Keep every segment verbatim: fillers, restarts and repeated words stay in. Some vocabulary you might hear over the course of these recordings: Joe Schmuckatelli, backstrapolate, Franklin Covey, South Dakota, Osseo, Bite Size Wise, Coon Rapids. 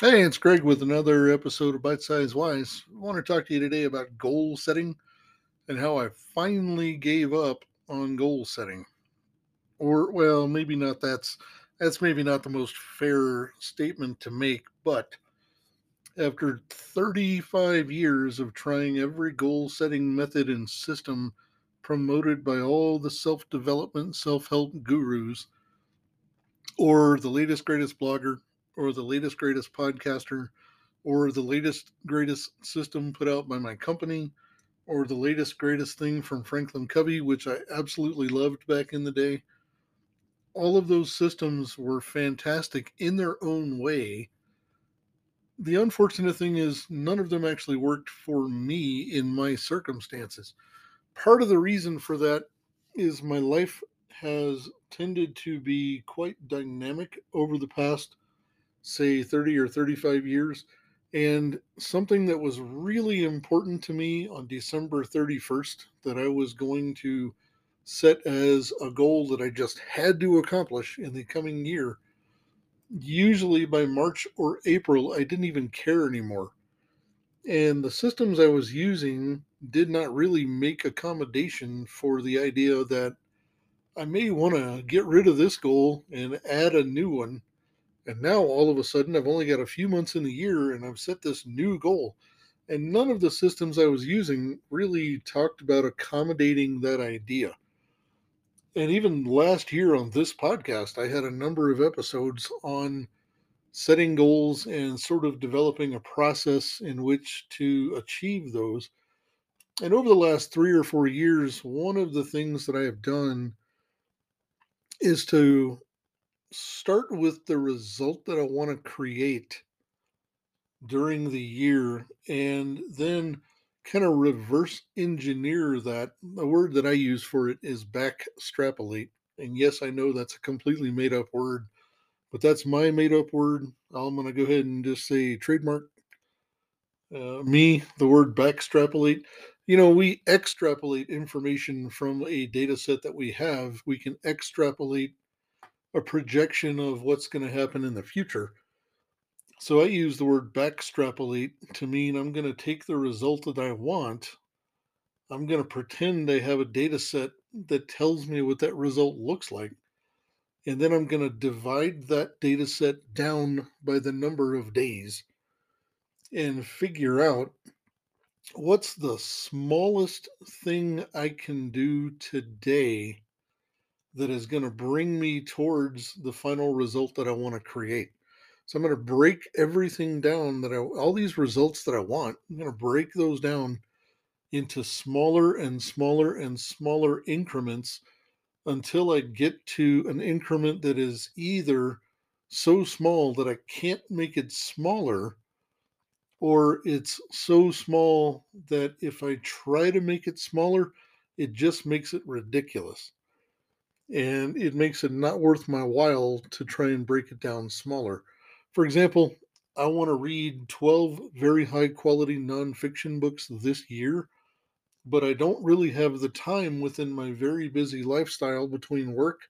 Hey, it's Greg with another episode of Bite Size Wise. I want to talk to you today about goal setting and how I finally gave up on goal setting. Or, well, maybe not that's, that's maybe not the most fair statement to make, but after thirty-five years of trying every goal setting method and system promoted by all the self-development, self-help gurus, or the latest, greatest blogger, or the latest, greatest podcaster, or the latest, greatest system put out by my company, or the latest, greatest thing from Franklin Covey, which I absolutely loved back in the day. All of those systems were fantastic in their own way. The unfortunate thing is none of them actually worked for me in my circumstances. Part of the reason for that is my life has tended to be quite dynamic over the past say thirty or thirty-five years, and something that was really important to me on December thirty-first that I was going to set as a goal that I just had to accomplish in the coming year, usually by March or April, I didn't even care anymore. And the systems I was using did not really make accommodation for the idea that I may want to get rid of this goal and add a new one. And now all of a sudden I've only got a few months in the year and I've set this new goal. And none of the systems I was using really talked about accommodating that idea. And even last year on this podcast, I had a number of episodes on setting goals and sort of developing a process in which to achieve those. And over the last three or four years, one of the things that I have done is to start with the result that I want to create during the year and then kind of reverse engineer that. The word that I use for it is backstrapolate. And yes, I know that's a completely made up word, but that's my made up word. I'm going to go ahead and just say trademark uh, me, the word backstrapolate. You know, we extrapolate information from a data set that we have. We can extrapolate a projection of what's going to happen in the future. So I use the word backstrapolate to mean I'm going to take the result that I want. I'm going to pretend I have a data set that tells me what that result looks like. And then I'm going to divide that data set down by the number of days and figure out what's the smallest thing I can do today that is going to bring me towards the final result that I want to create. So I'm going to break everything down that I, all these results that I want, I'm going to break those down into smaller and smaller and smaller increments until I get to an increment that is either so small that I can't make it smaller, or it's so small that if I try to make it smaller, it just makes it ridiculous. And it makes it not worth my while to try and break it down smaller. For example, I want to read twelve very high quality nonfiction books this year, but I don't really have the time within my very busy lifestyle between work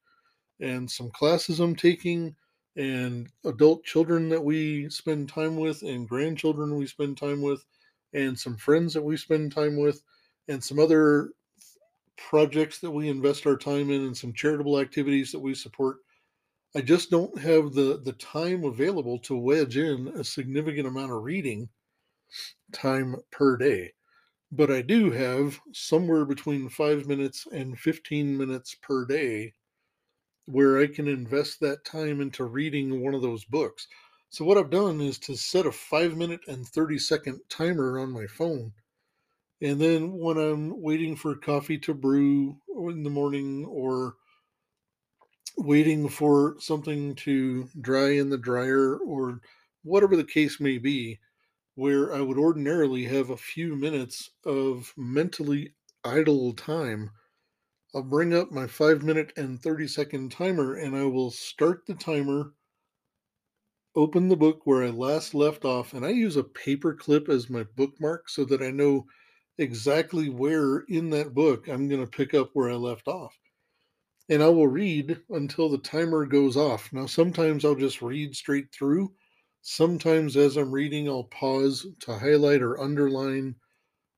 and some classes I'm taking and adult children that we spend time with and grandchildren we spend time with and some friends that we spend time with and some other projects that we invest our time in and some charitable activities that we support. I just don't have the, the time available to wedge in a significant amount of reading time per day. But I do have somewhere between five minutes and fifteen minutes per day where I can invest that time into reading one of those books. So what I've done is to set a five minute and thirty second timer on my phone. And then when I'm waiting for coffee to brew in the morning or waiting for something to dry in the dryer or whatever the case may be, where I would ordinarily have a few minutes of mentally idle time, I'll bring up my five minute and thirty second timer and I will start the timer, open the book where I last left off, and I use a paper clip as my bookmark so that I know exactly where in that book I'm going to pick up where I left off. And I will read until the timer goes off. Now, sometimes I'll just read straight through. Sometimes as I'm reading, I'll pause to highlight or underline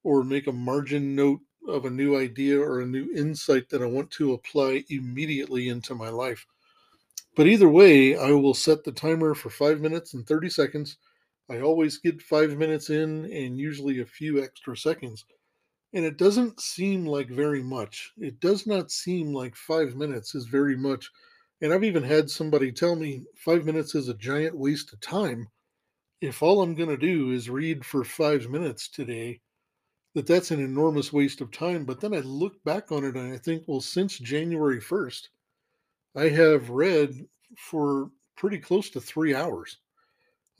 or make a margin note of a new idea or a new insight that I want to apply immediately into my life. But either way, I will set the timer for five minutes and thirty seconds. I always get five minutes in and usually a few extra seconds. And it doesn't seem like very much. It does not seem like five minutes is very much. And I've even had somebody tell me five minutes is a giant waste of time. If all I'm going to do is read for five minutes today, that that's an enormous waste of time. But then I look back on it and I think, well, since January first, I have read for pretty close to three hours.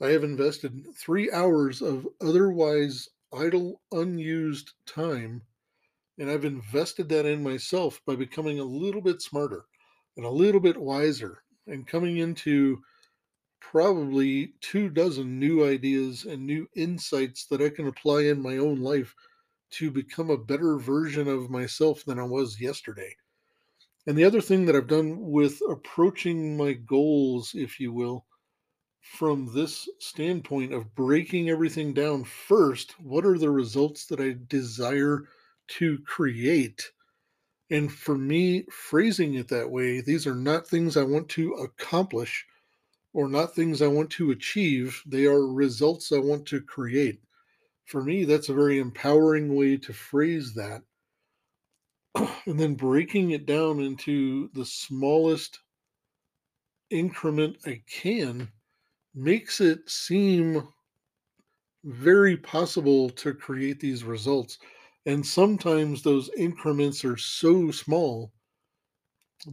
I have invested three hours of otherwise idle, unused time, and I've invested that in myself by becoming a little bit smarter and a little bit wiser and coming into probably two dozen new ideas and new insights that I can apply in my own life to become a better version of myself than I was yesterday. And the other thing that I've done with approaching my goals, if you will, from this standpoint of breaking everything down first, what are the results that I desire to create? And for me, phrasing it that way, these are not things I want to accomplish or not things I want to achieve. They are results I want to create. For me, that's a very empowering way to phrase that. And then breaking it down into the smallest increment I can makes it seem very possible to create these results. And sometimes those increments are so small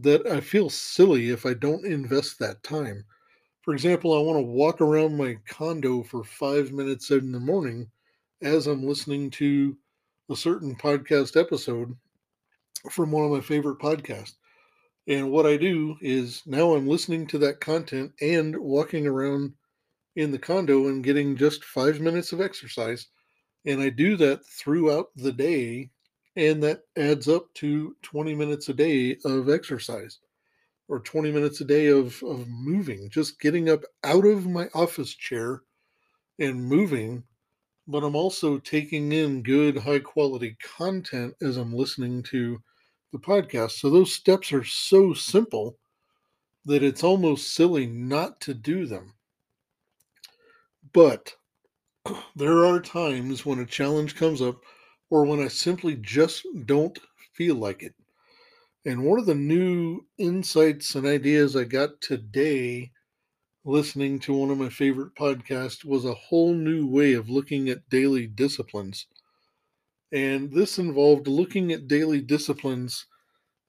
that I feel silly if I don't invest that time. For example, I want to walk around my condo for five minutes in the morning as I'm listening to a certain podcast episode from one of my favorite podcasts. And what I do is now I'm listening to that content and walking around in the condo and getting just five minutes of exercise. And I do that throughout the day. And that adds up to twenty minutes a day of exercise or twenty minutes a day of, of moving, just getting up out of my office chair and moving. But I'm also taking in good, high quality content as I'm listening to the podcast. So those steps are so simple that it's almost silly not to do them. But there are times when a challenge comes up or when I simply just don't feel like it. And one of the new insights and ideas I got today listening to one of my favorite podcasts was a whole new way of looking at daily disciplines. And this involved looking at daily disciplines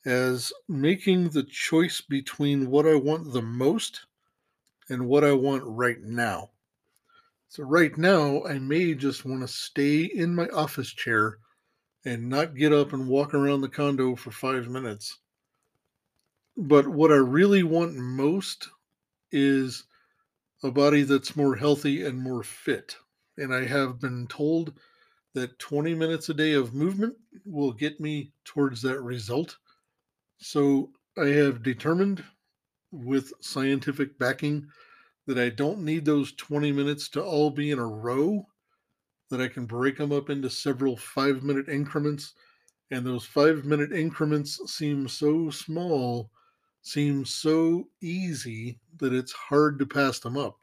as making the choice between what I want the most and what I want right now. So right now, I may just want to stay in my office chair and not get up and walk around the condo for five minutes. But what I really want most is a body that's more healthy and more fit. And I have been told that twenty minutes a day of movement will get me towards that result. So I have determined with scientific backing that I don't need those twenty minutes to all be in a row, that I can break them up into several five-minute increments. And those five-minute increments seem so small, seem so easy that it's hard to pass them up.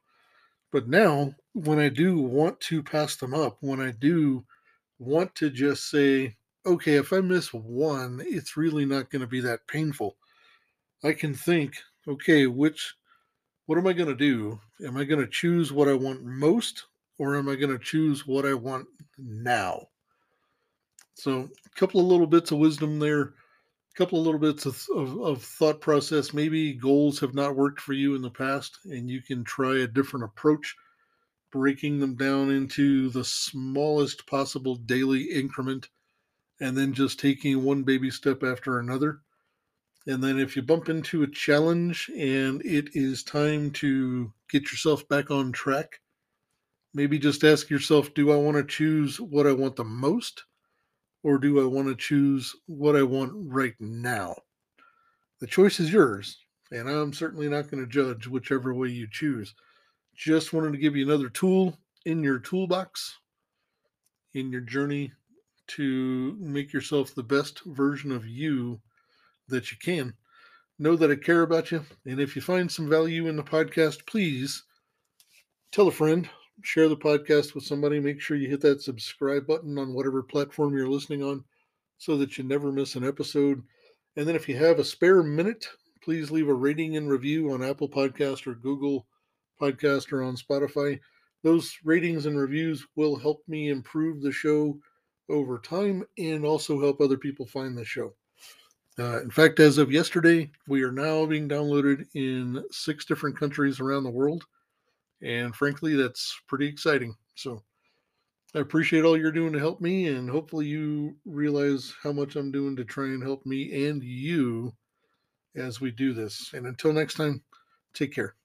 But now, when I do want to pass them up, when I do want to just say, okay, if I miss one, it's really not going to be that painful. I can think, okay, which, what am I going to do? Am I going to choose what I want most, or am I going to choose what I want now? So a couple of little bits of wisdom there, a couple of little bits of, of, of thought process. Maybe goals have not worked for you in the past, and you can try a different approach, breaking them down into the smallest possible daily increment, and then just taking one baby step after another. And then if you bump into a challenge and it is time to get yourself back on track, maybe just ask yourself, do I want to choose what I want the most, or do I want to choose what I want right now? The choice is yours, and I'm certainly not going to judge whichever way you choose. Just wanted to give you another tool in your toolbox, in your journey to make yourself the best version of you that you can. Know that I care about you. And if you find some value in the podcast, please tell a friend, share the podcast with somebody. Make sure you hit that subscribe button on whatever platform you're listening on so that you never miss an episode. And then if you have a spare minute, please leave a rating and review on Apple Podcast or Google Podcast or on Spotify. Those ratings and reviews will help me improve the show over time and also help other people find the show. Uh, in fact, as of yesterday, we are now being downloaded in six different countries around the world. And frankly, that's pretty exciting. So I appreciate all you're doing to help me, and hopefully you realize how much I'm doing to try and help me and you as we do this. And until next time, take care.